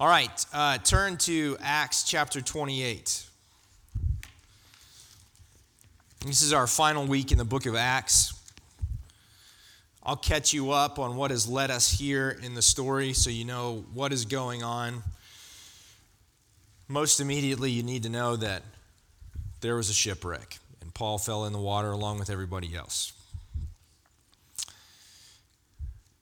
All right, turn to Acts chapter 28. This is our final week in the book of Acts. I'll catch you up on what has led us here in the story so you know what is going on. Most immediately, you need to know that there was a shipwreck, and Paul fell in the water along with everybody else.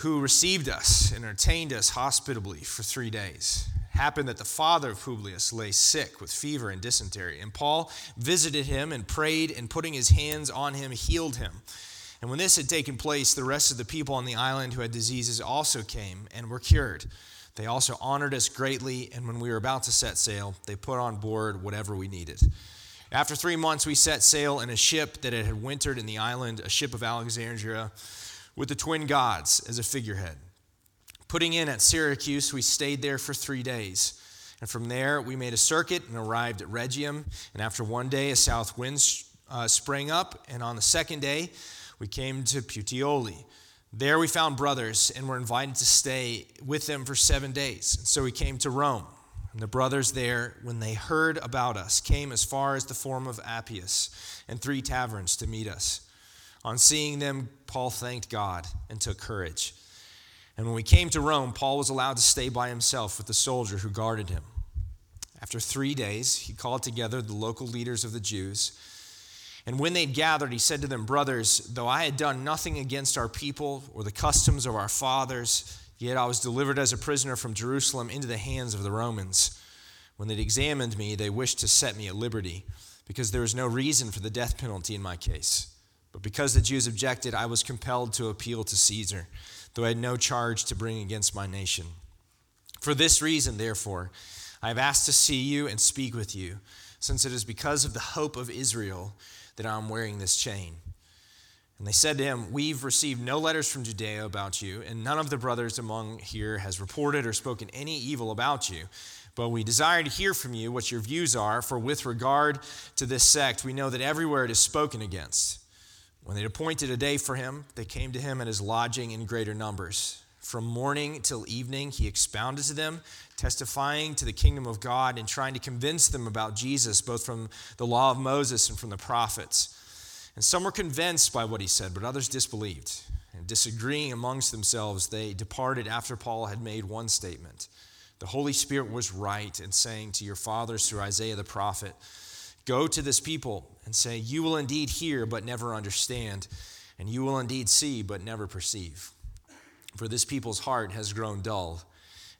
who received us and entertained us hospitably for 3 days. It happened that the father of Publius lay sick with fever and dysentery, and Paul visited him and prayed, and putting his hands on him, healed him. And when this had taken place, the rest of the people on the island who had diseases also came and were cured. They also honored us greatly, and when we were about to set sail, they put on board whatever we needed. After 3 months, we set sail in a ship that had wintered in the island, a ship of Alexandria, with the twin gods as a figurehead. Putting in at Syracuse, we stayed there for 3 days. And from there, we made a circuit and arrived at Regium. And after 1 day, a south wind sprang up. And on the second day, we came to Puteoli. There we found brothers and were invited to stay with them for 7 days. And so we came to Rome. And the brothers there, when they heard about us, came as far as the Forum of Appius and 3 taverns to meet us. On seeing them, Paul thanked God and took courage. And when we came to Rome, Paul was allowed to stay by himself with the soldier who guarded him. After 3 days, he called together the local leaders of the Jews. And when they'd gathered, he said to them, "Brothers, though I had done nothing against our people or the customs of our fathers, yet I was delivered as a prisoner from Jerusalem into the hands of the Romans. When they'd examined me, they wished to set me at liberty, because there was no reason for the death penalty in my case. But because the Jews objected, I was compelled to appeal to Caesar, though I had no charge to bring against my nation. For this reason, therefore, I have asked to see you and speak with you, since it is because of the hope of Israel that I am wearing this chain." And they said to him, "We've received no letters from Judea about you, and none of the brothers among here has reported or spoken any evil about you. But we desire to hear from you what your views are, for with regard to this sect, we know that everywhere it is spoken against." When they had appointed a day for him, they came to him at his lodging in greater numbers. From morning till evening, he expounded to them, testifying to the kingdom of God and trying to convince them about Jesus, both from the law of Moses and from the prophets. And some were convinced by what he said, but others disbelieved. And disagreeing amongst themselves, they departed after Paul had made one statement. "The Holy Spirit was right in saying to your fathers through Isaiah the prophet, 'Go to this people and say, you will indeed hear but never understand, and you will indeed see but never perceive. For this people's heart has grown dull,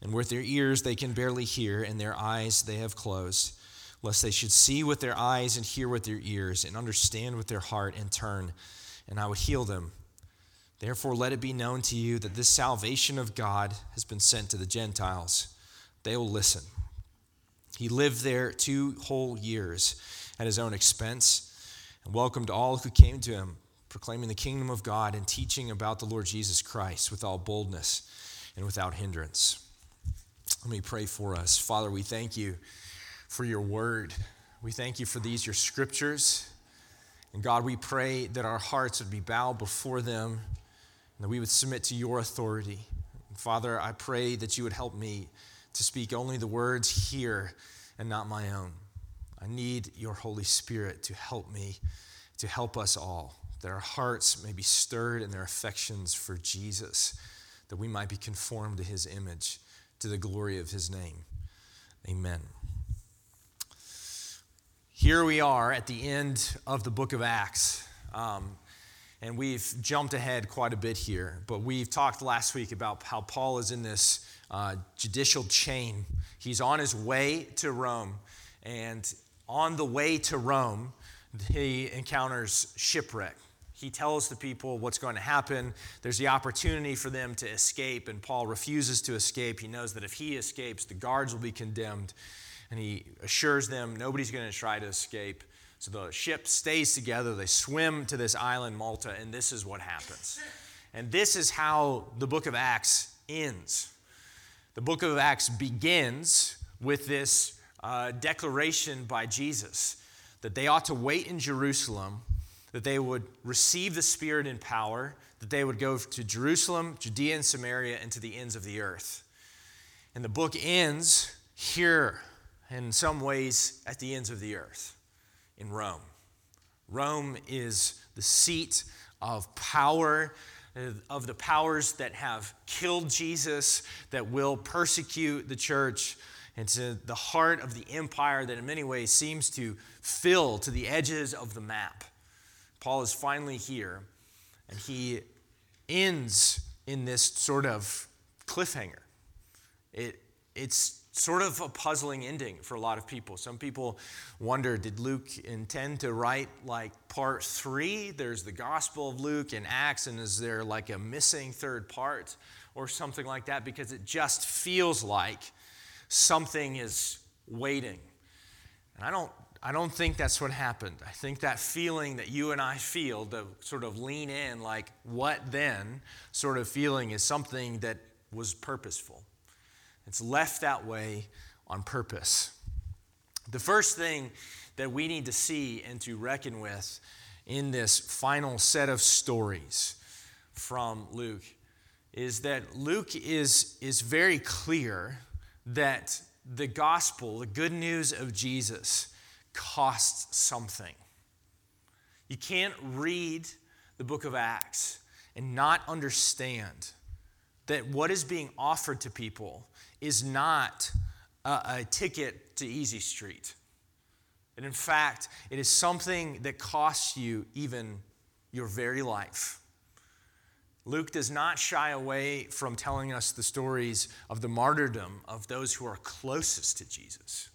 and with their ears they can barely hear, and their eyes they have closed, lest they should see with their eyes and hear with their ears and understand with their heart and turn, and I would heal them. Therefore let it be known to you that this salvation of God has been sent to the Gentiles. They will listen.' He lived there 2 whole years at his own expense and welcomed all who came to him, proclaiming the kingdom of God and teaching about the Lord Jesus Christ with all boldness and without hindrance." Let me pray for us. Father, we thank you for your word. We thank you for these, your scriptures. And God, we pray that our hearts would be bowed before them and that we would submit to your authority. And Father, I pray that you would help me to speak only the words here and not my own. I need your Holy Spirit to help me, to help us all, that our hearts may be stirred in their affections for Jesus, that we might be conformed to his image, to the glory of his name. Amen. Here we are at the end of the book of Acts, and we've jumped ahead quite a bit here, but we've talked last week about how Paul is in this judicial chain. He's on his way to Rome, and on the way to Rome, he encounters shipwreck. He tells the people what's going to happen. There's the opportunity for them to escape, and Paul refuses to escape. He knows that if he escapes, the guards will be condemned. And he assures them nobody's going to try to escape. So the ship stays together. They swim to this island, Malta, and this is what happens. And this is how the book of Acts ends. The book of Acts begins with this declaration by Jesus that they ought to wait in Jerusalem, that they would receive the Spirit in power, that they would go to Jerusalem, Judea, and Samaria, and to the ends of the earth. And the book ends here, in some ways, at the ends of the earth, in Rome. Rome is the seat of power, of the powers that have killed Jesus, that will persecute the church. It's the heart of the empire that in many ways seems to fill to the edges of the map. Paul is finally here, and he ends in this sort of cliffhanger. It's sort of a puzzling ending for a lot of people. Some people wonder, did Luke intend to write like part three? There's the Gospel of Luke and Acts, and is there like a missing third part or something like that? Because it just feels like something is waiting. And I don't think that's what happened. I think that feeling that you and I feel, the sort of lean in, like what then sort of feeling, is something that was purposeful. It's left that way on purpose. The first thing that we need to see and to reckon with in this final set of stories from Luke is that Luke is very clear that the gospel, the good news of Jesus, costs something. You can't read the book of Acts and not understand that what is being offered to people is not a ticket to easy street. And in fact, it is something that costs you even your very life. Luke does not shy away from telling us the stories of the martyrdom of those who are closest to Jesus.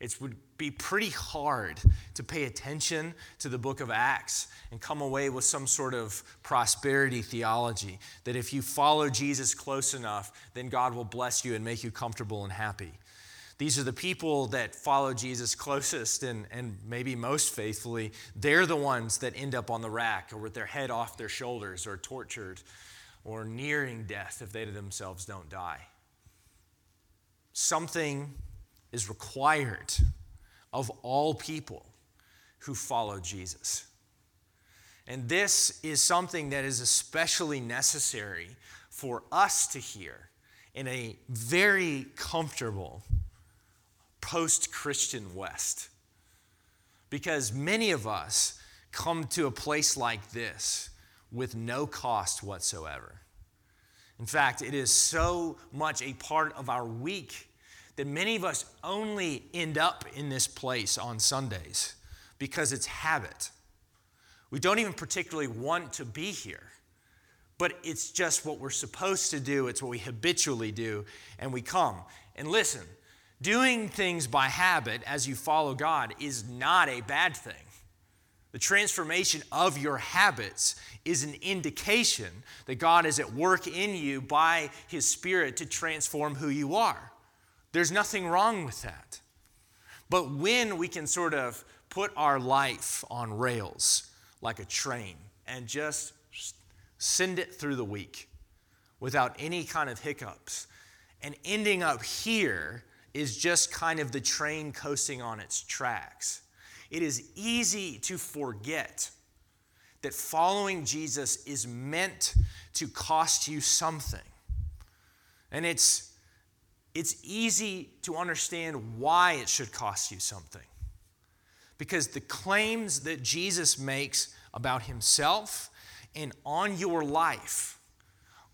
It would be pretty hard to pay attention to the book of Acts and come away with some sort of prosperity theology that if you follow Jesus close enough, then God will bless you and make you comfortable and happy. These are the people that follow Jesus closest and maybe most faithfully. They're the ones that end up on the rack or with their head off their shoulders or tortured or nearing death if they themselves don't die. Something is required of all people who follow Jesus. And this is something that is especially necessary for us to hear in a very comfortable post-Christian West. Because many of us come to a place like this with no cost whatsoever. In fact, it is so much a part of our week that many of us only end up in this place on Sundays because it's habit. We don't even particularly want to be here, but it's just what we're supposed to do. It's what we habitually do, and we come. And listen, doing things by habit as you follow God is not a bad thing. The transformation of your habits is an indication that God is at work in you by His Spirit to transform who you are. There's nothing wrong with that. But when we can sort of put our life on rails like a train and just send it through the week without any kind of hiccups, and ending up here is just kind of the train coasting on its tracks, it is easy to forget that following Jesus is meant to cost you something. And it's easy to understand why it should cost you something. Because the claims that Jesus makes about Himself and on your life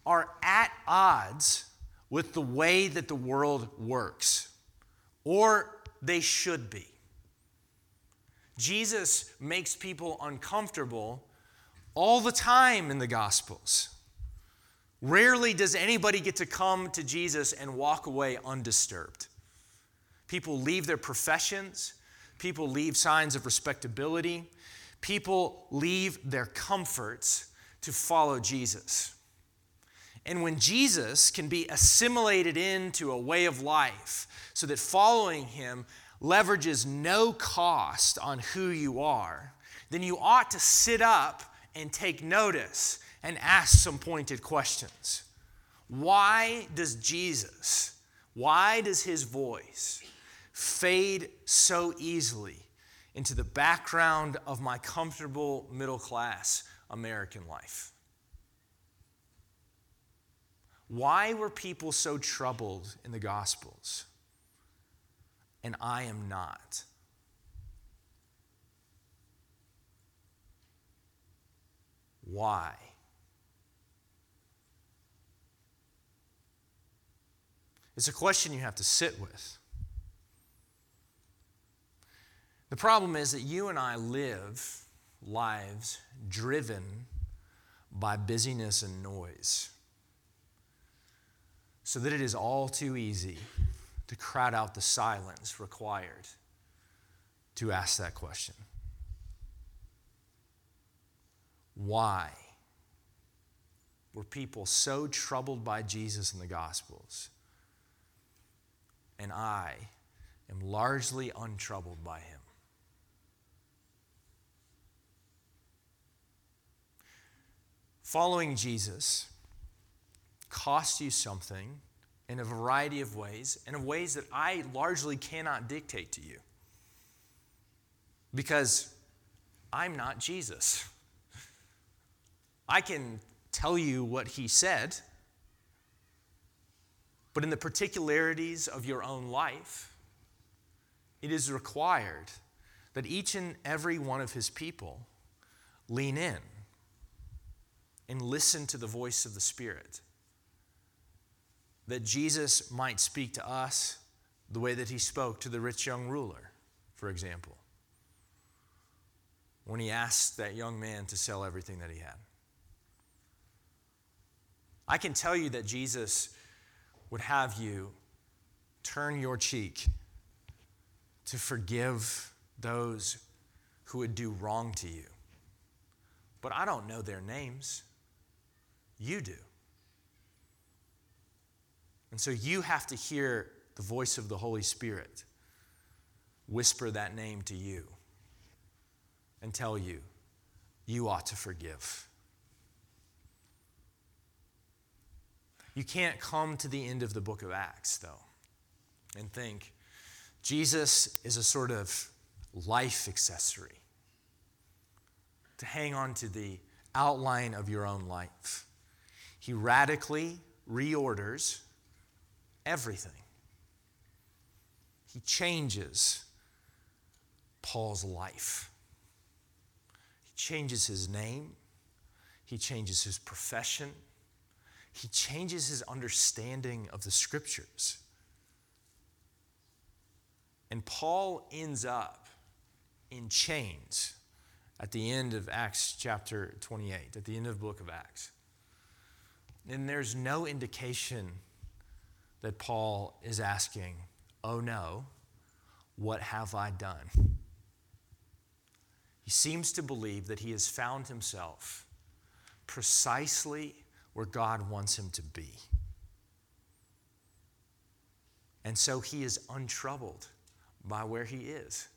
are at odds with the way that the world works, or they should be. Jesus makes people uncomfortable all the time in the Gospels. Rarely does anybody get to come to Jesus and walk away undisturbed. People leave their professions. People leave signs of respectability. People leave their comforts to follow Jesus. And when Jesus can be assimilated into a way of life so that following him leverages no cost on who you are, then you ought to sit up and take notice and ask some pointed questions. Why does his voice fade so easily into the background of my comfortable middle-class American life? Why were people so troubled in the Gospels? And I am not. Why? It's a question you have to sit with. The problem is that you and I live lives driven by busyness and noise, so that it is all too easy to crowd out the silence required to ask that question. Why were people so troubled by Jesus in the Gospels? And I am largely untroubled by him. Following Jesus costs you something in a variety of ways, and in ways that I largely cannot dictate to you, because I'm not Jesus. I can tell you what he said, but in the particularities of your own life, it is required that each and every one of his people lean in and listen to the voice of the Spirit, that Jesus might speak to us the way that he spoke to the rich young ruler, for example, when he asked that young man to sell everything that he had. I can tell you that Jesus would have you turn your cheek to forgive those who would do wrong to you. But I don't know their names. You do. And so you have to hear the voice of the Holy Spirit whisper that name to you and tell you, you ought to forgive. You can't come to the end of the book of Acts, though, and think Jesus is a sort of life accessory to hang on to the outline of your own life. He radically reorders everything. He changes Paul's life. He changes his name. He changes his profession. He changes his understanding of the Scriptures. And Paul ends up in chains at the end of Acts chapter 28, at the end of the book of Acts. And there's no indication that Paul is asking, oh no, what have I done? He seems to believe that he has found himself precisely where God wants him to be. And so he is untroubled by where he is.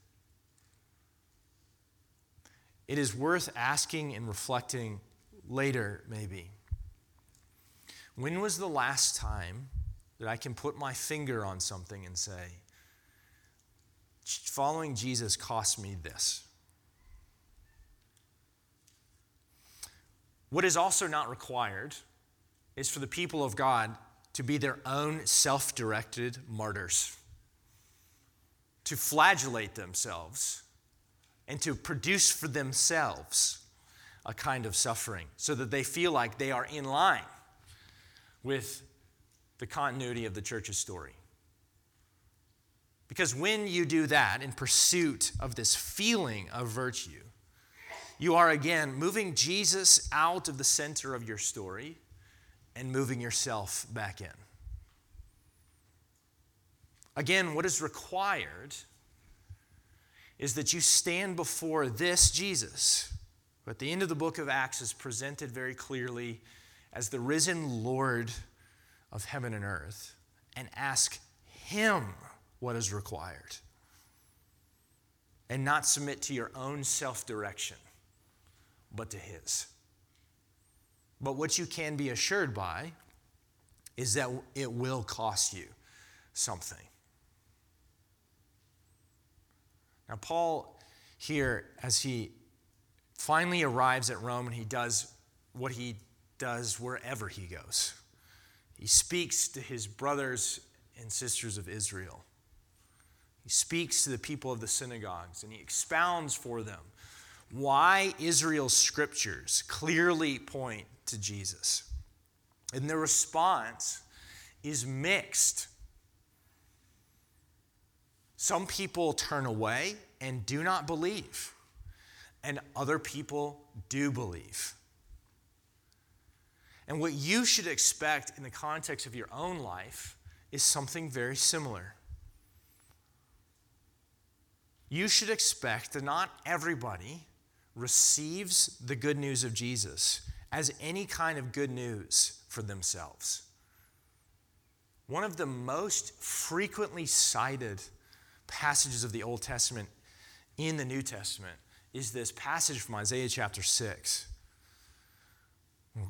It is worth asking and reflecting later, maybe. When was the last time that I can put my finger on something and say, following Jesus cost me this? What is also not required is for the people of God to be their own self-directed martyrs, to flagellate themselves and to produce for themselves a kind of suffering so that they feel like they are in line with the continuity of the church's story. Because when you do that in pursuit of this feeling of virtue, you are again moving Jesus out of the center of your story and moving yourself back in. Again, what is required is that you stand before this Jesus, who at the end of the book of Acts is presented very clearly as the risen Lord of heaven and earth, and ask him what is required, and not submit to your own self-direction, but to his. But what you can be assured by is that it will cost you something. Now, Paul here, as he finally arrives at Rome and he does what he does wherever he goes, he speaks to his brothers and sisters of Israel. He speaks to the people of the synagogues and he expounds for them why Israel's scriptures clearly point to Jesus. And their response is mixed. Some people turn away and do not believe, and other people do believe. And what you should expect in the context of your own life is something very similar. You should expect that not everybody receives the good news of Jesus as any kind of good news for themselves. One of the most frequently cited passages of the Old Testament in the New Testament is this passage from Isaiah chapter 6.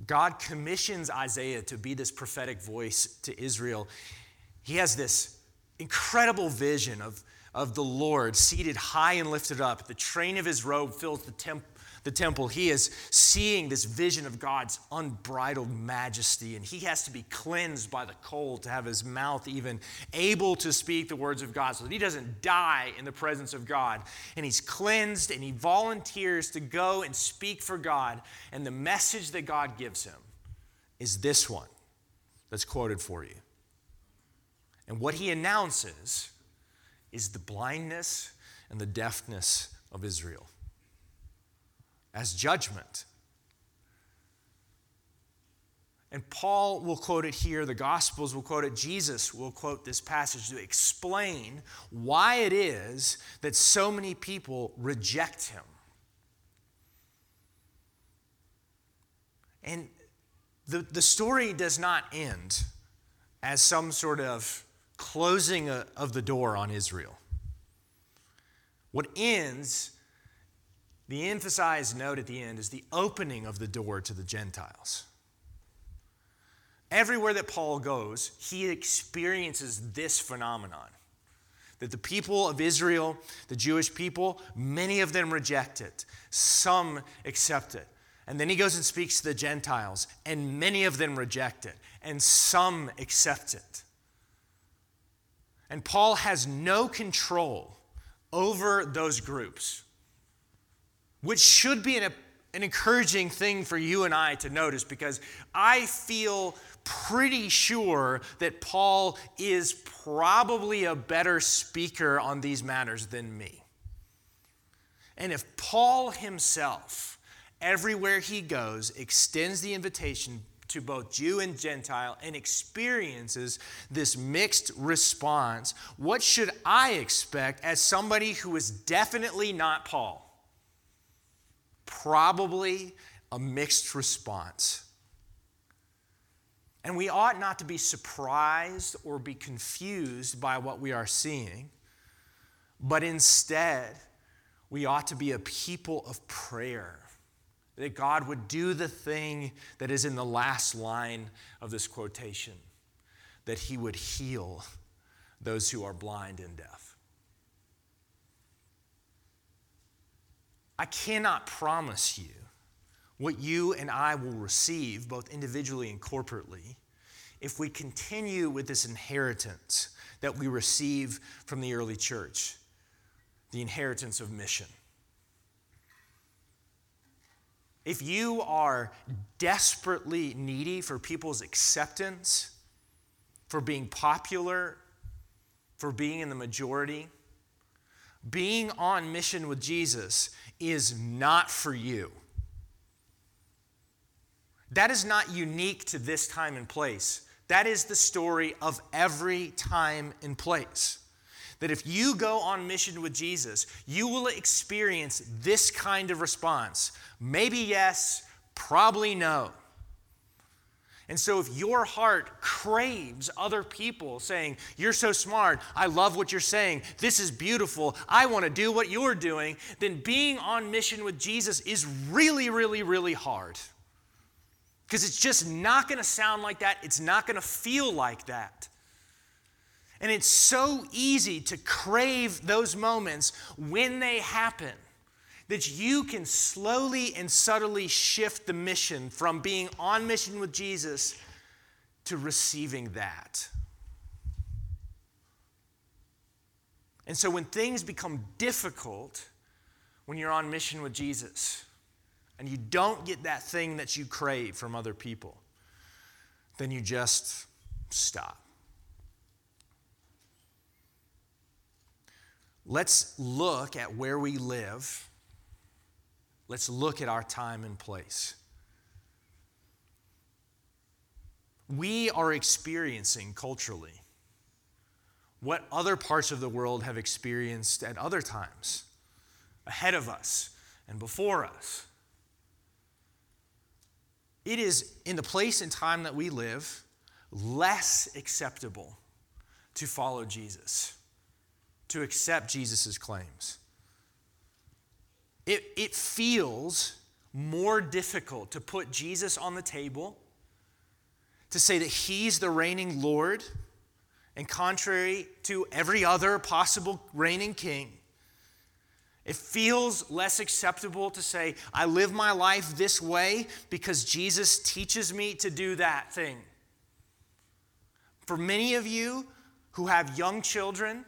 God commissions Isaiah to be this prophetic voice to Israel. He has this incredible vision of the Lord seated high and lifted up. The train of his robe fills the temple. He is seeing this vision of God's unbridled majesty, and he has to be cleansed by the cold to have his mouth even able to speak the words of God so that he doesn't die in the presence of God. And he's cleansed, and he volunteers to go and speak for God. And the message that God gives him is this one that's quoted for you. And what he announces is the blindness and the deafness of Israel as judgment. And Paul will quote it here, the Gospels will quote it, Jesus will quote this passage to explain why it is that so many people reject him. And the story does not end as some sort of closing of the door on Israel. What ends, the emphasized note at the end, is the opening of the door to the Gentiles. Everywhere that Paul goes, he experiences this phenomenon, that the people of Israel, the Jewish people, many of them reject it, some accept it. And then he goes and speaks to the Gentiles, and many of them reject it, and some accept it. And Paul has no control over those groups, which should be an encouraging thing for you and I to notice, because I feel pretty sure that Paul is probably a better speaker on these matters than me. And if Paul himself, everywhere he goes, extends the invitation to both Jew and Gentile and experiences this mixed response, what should I expect as somebody who is definitely not Paul? Probably a mixed response. And we ought not to be surprised or be confused by what we are seeing, but instead, we ought to be a people of prayer, that God would do the thing that is in the last line of this quotation, that he would heal those who are blind and deaf. I cannot promise you what you and I will receive, both individually and corporately, if we continue with this inheritance that we receive from the early church, the inheritance of mission. If you are desperately needy for people's acceptance, for being popular, for being in the majority. Being on mission with Jesus is not for you. That is not unique to this time and place. That is the story of every time and place. That if you go on mission with Jesus, you will experience this kind of response. Maybe yes, probably no. And so if your heart craves other people saying, "You're so smart, I love what you're saying, this is beautiful, I want to do what you're doing," then being on mission with Jesus is really, really, really hard. Because it's just not going to sound like that. It's not going to feel like that. And it's so easy to crave those moments when they happen that you can slowly and subtly shift the mission from being on mission with Jesus to receiving that. And so when things become difficult when you're on mission with Jesus and you don't get that thing that you crave from other people, then you just stop. Let's look at where we live. Let's look at our time and place. We are experiencing culturally what other parts of the world have experienced at other times, ahead of us and before us. It is, in the place and time that we live, less acceptable to follow Jesus, to accept Jesus' claims. It feels more difficult to put Jesus on the table, to say that he's the reigning Lord, and contrary to every other possible reigning king, it feels less acceptable to say, "I live my life this way because Jesus teaches me to do that thing." For many of you who have young children,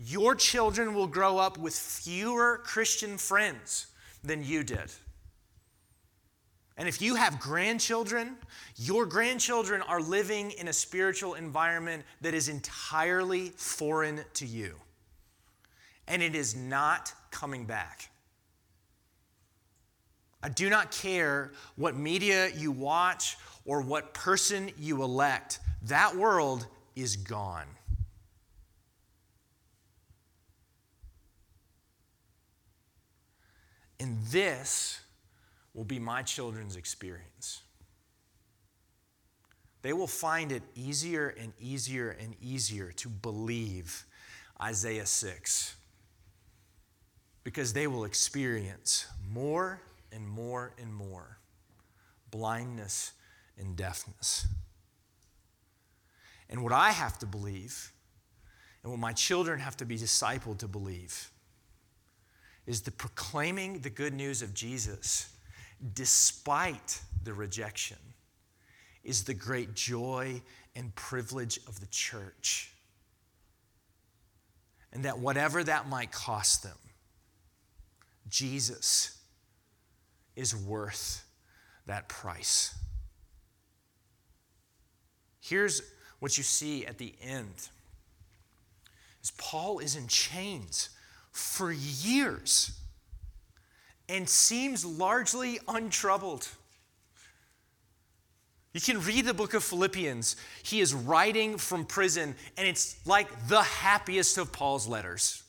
your children will grow up with fewer Christian friends than you did. And if you have grandchildren, your grandchildren are living in a spiritual environment that is entirely foreign to you. And it is not coming back. I do not care what media you watch or what person you elect. That world is gone. And this will be my children's experience. They will find it easier and easier and easier to believe Isaiah 6 because they will experience more and more and more blindness and deafness. And what I have to believe and what my children have to be discipled to believe is the proclaiming the good news of Jesus despite the rejection is the great joy and privilege of the church. And that whatever that might cost them, Jesus is worth that price. Here's what you see at the end. Is Paul is in chains for years and seems largely untroubled. You can read the book of Philippians. He is writing from prison, and it's like the happiest of Paul's letters.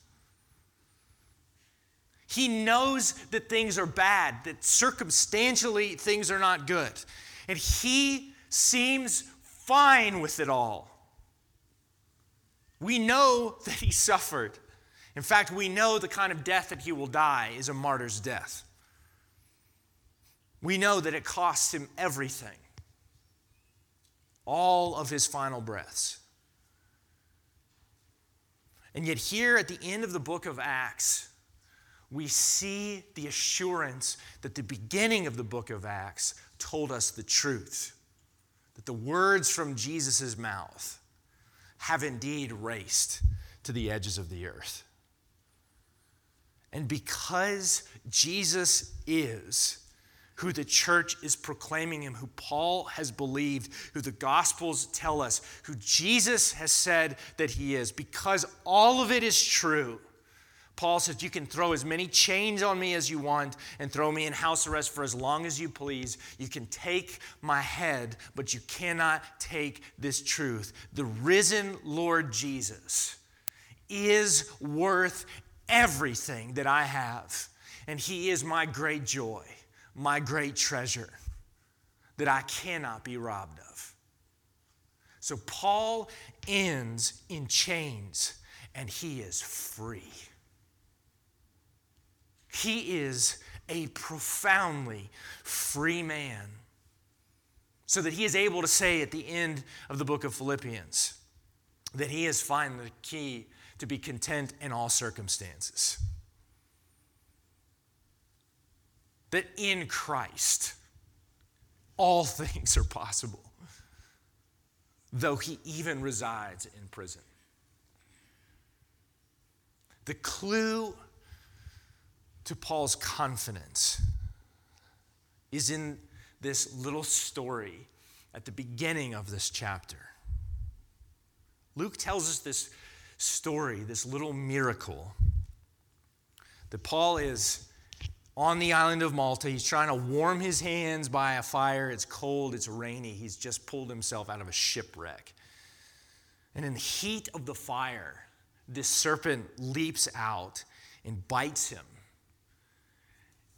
He knows that things are bad, that circumstantially things are not good, and he seems fine with it all. We know that he suffered. In fact, we know the kind of death that he will die is a martyr's death. We know that it costs him everything, all of his final breaths. And yet here at the end of the book of Acts, we see the assurance that the beginning of the book of Acts told us the truth, that the words from Jesus' mouth have indeed raced to the edges of the earth. And because Jesus is who the church is proclaiming him, who Paul has believed, who the Gospels tell us, who Jesus has said that he is. Because all of it is true, Paul says, you can throw as many chains on me as you want and throw me in house arrest for as long as you please. You can take my head, but you cannot take this truth. The risen Lord Jesus is worth everything that I have. And he is my great joy, my great treasure that I cannot be robbed of. So Paul ends in chains and he is free. He is a profoundly free man, so that he is able to say at the end of the book of Philippians that he has found the key to be content in all circumstances. That in Christ, all things are possible, though he even resides in prison. The clue to Paul's confidence is in this little story at the beginning of this chapter. Luke tells us this story, this little miracle, that Paul is on the island of Malta. He's trying to warm his hands by a fire. It's cold, it's rainy. He's just pulled himself out of a shipwreck. And in the heat of the fire, this serpent leaps out and bites him.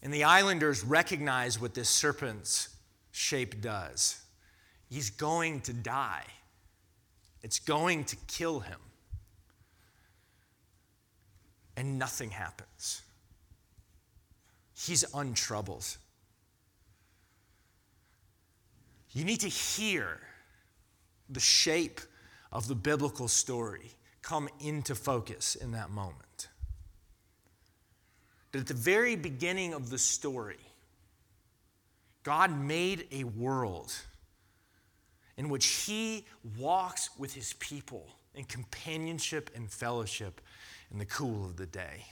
And the islanders recognize what this serpent's shape does. He's going to die. It's going to kill him. And nothing happens. He's untroubled. You need to hear the shape of the biblical story come into focus in that moment. That at the very beginning of the story, God made a world in which he walks with his people in companionship and fellowship in the cool of the day.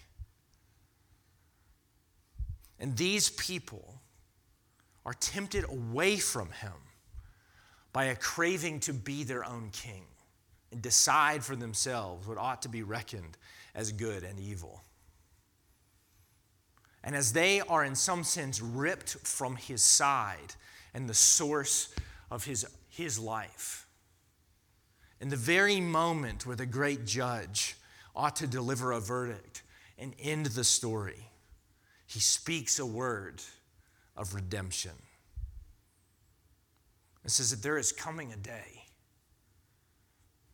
And these people are tempted away from him by a craving to be their own king and decide for themselves what ought to be reckoned as good and evil. And as they are in some sense ripped from his side and the source of his life, in the very moment where the great judge ought to deliver a verdict and end the story, he speaks a word of redemption. It says that there is coming a day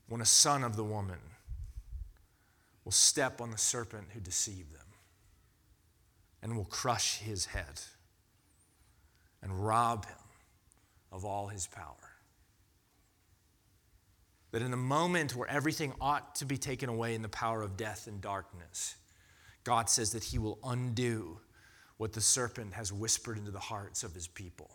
when a son of the woman will step on the serpent who deceived them, and will crush his head and rob him of all his power. That in the moment where everything ought to be taken away in the power of death and darkness, God says that he will undo what the serpent has whispered into the hearts of his people.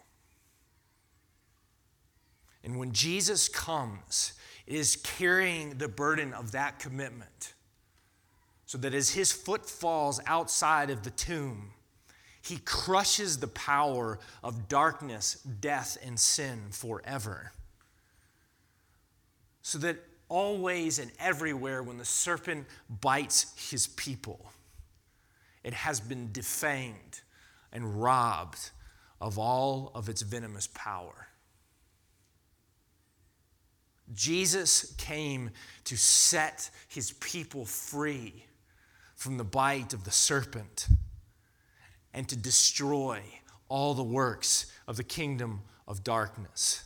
And when Jesus comes, it is carrying the burden of that commitment, so that as his foot falls outside of the tomb, he crushes the power of darkness, death, and sin forever. So that always and everywhere when the serpent bites his people, it has been defamed and robbed of all of its venomous power. Jesus came to set his people free from the bite of the serpent and to destroy all the works of the kingdom of darkness.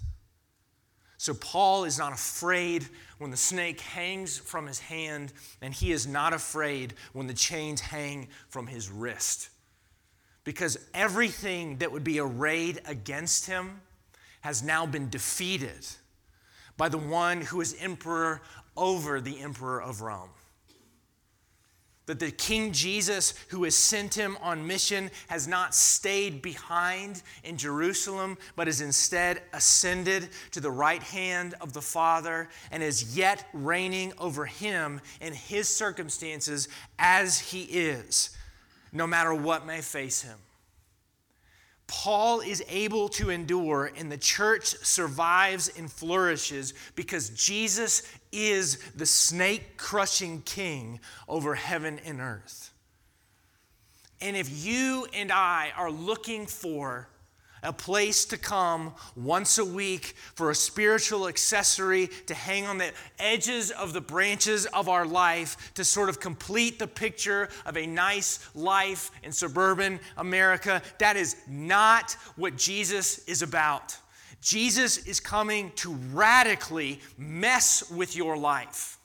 So Paul is not afraid when the snake hangs from his hand, and he is not afraid when the chains hang from his wrist, because everything that would be arrayed against him has now been defeated by the one who is emperor over the emperor of Rome. That the King Jesus who has sent him on mission has not stayed behind in Jerusalem, but has instead ascended to the right hand of the Father and is yet reigning over him and his circumstances as he is, no matter what may face him. Paul is able to endure, and the church survives and flourishes because Jesus is the snake-crushing king over heaven and earth. And if you and I are looking for a place to come once a week for a spiritual accessory to hang on the edges of the branches of our life to sort of complete the picture of a nice life in suburban America, that is not what Jesus is about. Jesus is coming to radically mess with your life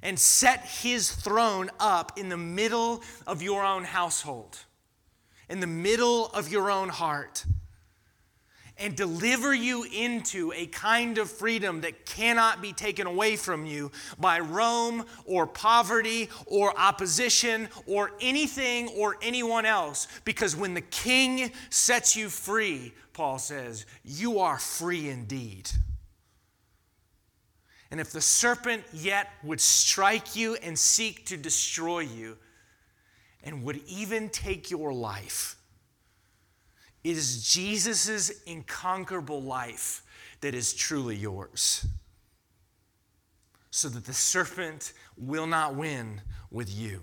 and set his throne up in the middle of your own household, in the middle of your own heart, and deliver you into a kind of freedom that cannot be taken away from you by Rome or poverty or opposition or anything or anyone else. Because when the king sets you free, Paul says, you are free indeed. And if the serpent yet would strike you and seek to destroy you, and would even take your life, it is Jesus' unconquerable life that is truly yours, so that the serpent will not win with you.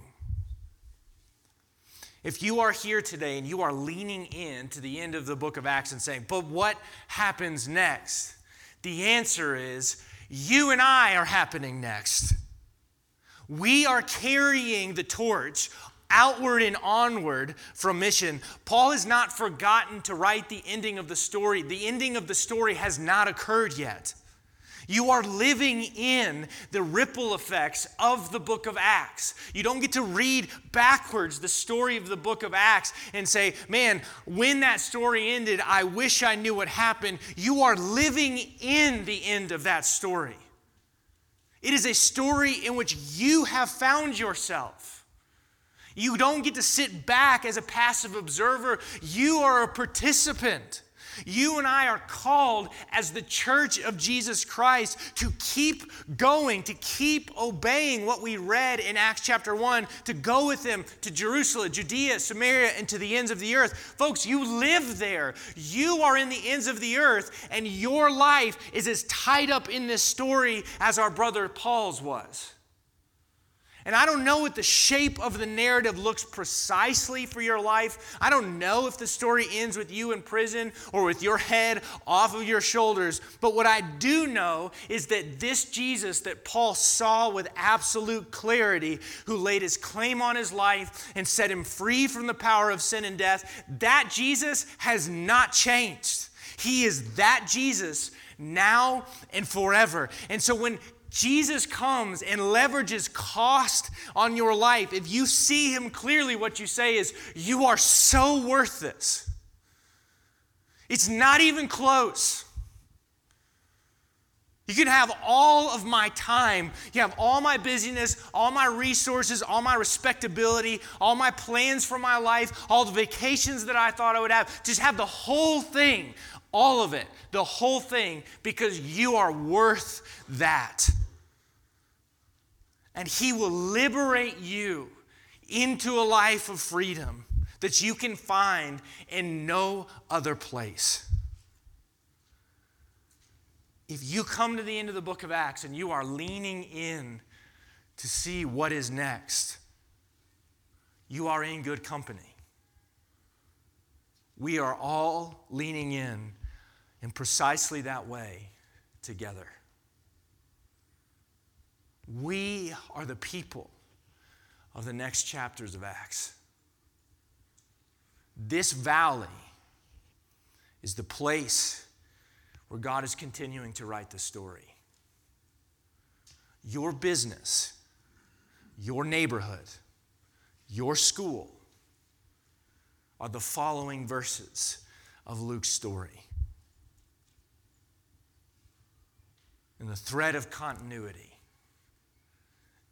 If you are here today and you are leaning in to the end of the book of Acts and saying, but what happens next? The answer is, you and I are happening next. We are carrying the torch outward and onward from mission. Paul has not forgotten to write the ending of the story. The ending of the story has not occurred yet. You are living in the ripple effects of the book of Acts. You don't get to read backwards the story of the book of Acts and say, man, when that story ended, I wish I knew what happened. You are living in the end of that story. It is a story in which you have found yourself. You don't get to sit back as a passive observer. You are a participant. You and I are called as the church of Jesus Christ to keep going, to keep obeying what we read in Acts chapter 1, to go with him to Jerusalem, Judea, Samaria, and to the ends of the earth. Folks, you live there. You are in the ends of the earth, and your life is as tied up in this story as our brother Paul's was. And I don't know what the shape of the narrative looks precisely for your life. I don't know if the story ends with you in prison or with your head off of your shoulders. But what I do know is that this Jesus that Paul saw with absolute clarity, who laid his claim on his life and set him free from the power of sin and death, that Jesus has not changed. He is that Jesus now and forever. And so when Jesus comes and leverages cost on your life, if you see him clearly, what you say is, you are so worth this. It's not even close. You can have all of my time. You have all my busyness, all my resources, all my respectability, all my plans for my life, all the vacations that I thought I would have. Just have the whole thing, all of it, the whole thing, because you are worth that. And he will liberate you into a life of freedom that you can find in no other place. If you come to the end of the book of Acts and you are leaning in to see what is next, you are in good company. We are all leaning in precisely that way together. We are the people of the next chapters of Acts. This valley is the place where God is continuing to write the story. Your business, your neighborhood, your school are the following verses of Luke's story. And the thread of continuity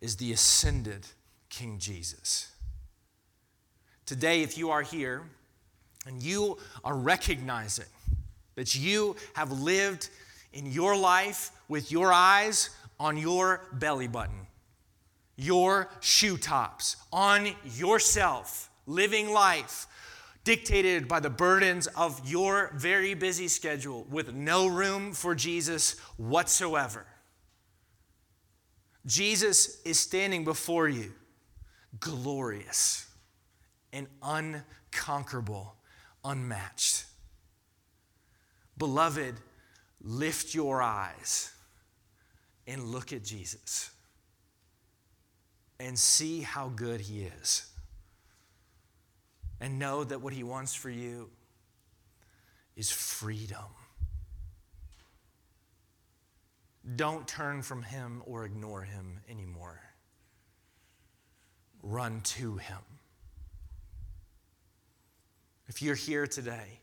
is the ascended King Jesus. Today, if you are here and you are recognizing that you have lived in your life with your eyes on your belly button, your shoe tops, on yourself, living life dictated by the burdens of your very busy schedule with no room for Jesus whatsoever. Jesus is standing before you, glorious and unconquerable, unmatched. Beloved, lift your eyes and look at Jesus and see how good he is. And know that what he wants for you is freedom. Don't turn from him or ignore him anymore. Run to him. If you're here today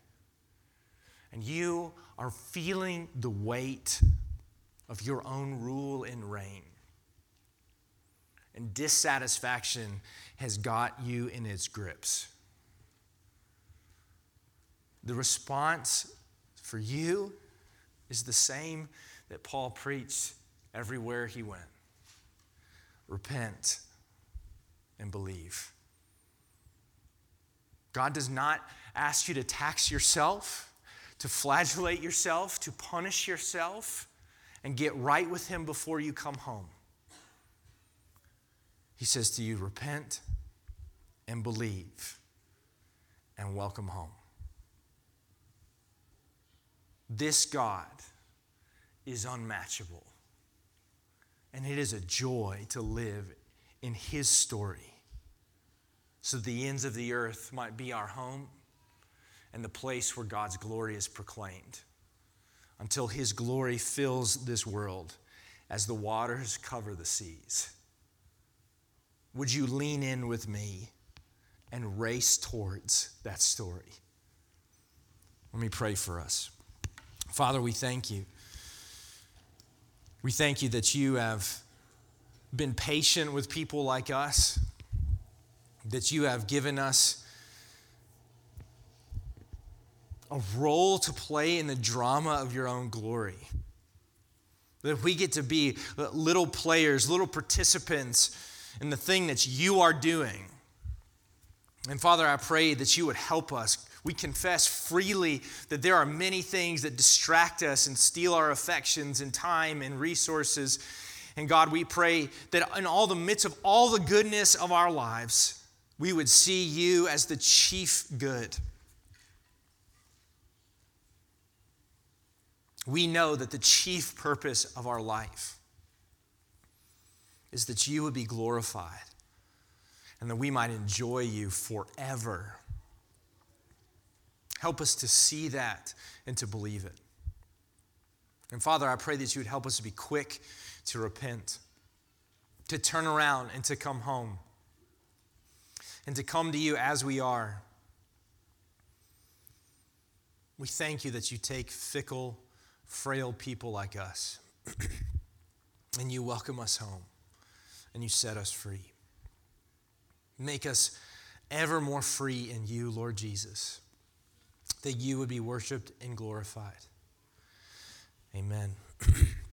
and you are feeling the weight of your own rule and reign, and dissatisfaction has got you in its grips, the response for you is the same that Paul preached everywhere he went. Repent and believe. God does not ask you to tax yourself, to flagellate yourself, to punish yourself, and get right with him before you come home. He says to you, repent and believe, and welcome home. This God is unmatchable, and it is a joy to live in his story so the ends of the earth might be our home and the place where God's glory is proclaimed until his glory fills this world as the waters cover the seas. Would you lean in with me and race towards that story? Let me pray for us. Father, we thank you. We thank you that you have been patient with people like us, that you have given us a role to play in the drama of your own glory, that we get to be little players, little participants in the thing that you are doing. And Father, I pray that you would help us. We confess freely that there are many things that distract us and steal our affections and time and resources. And God, we pray that in all the midst of all the goodness of our lives, we would see you as the chief good. We know that the chief purpose of our life is that you would be glorified and that we might enjoy you forever. Help us to see that and to believe it. And Father, I pray that you would help us to be quick to repent, to turn around and to come home, and to come to you as we are. We thank you that you take fickle, frail people like us, and you welcome us home, and you set us free. Make us ever more free in you, Lord Jesus, that you would be worshiped and glorified. Amen.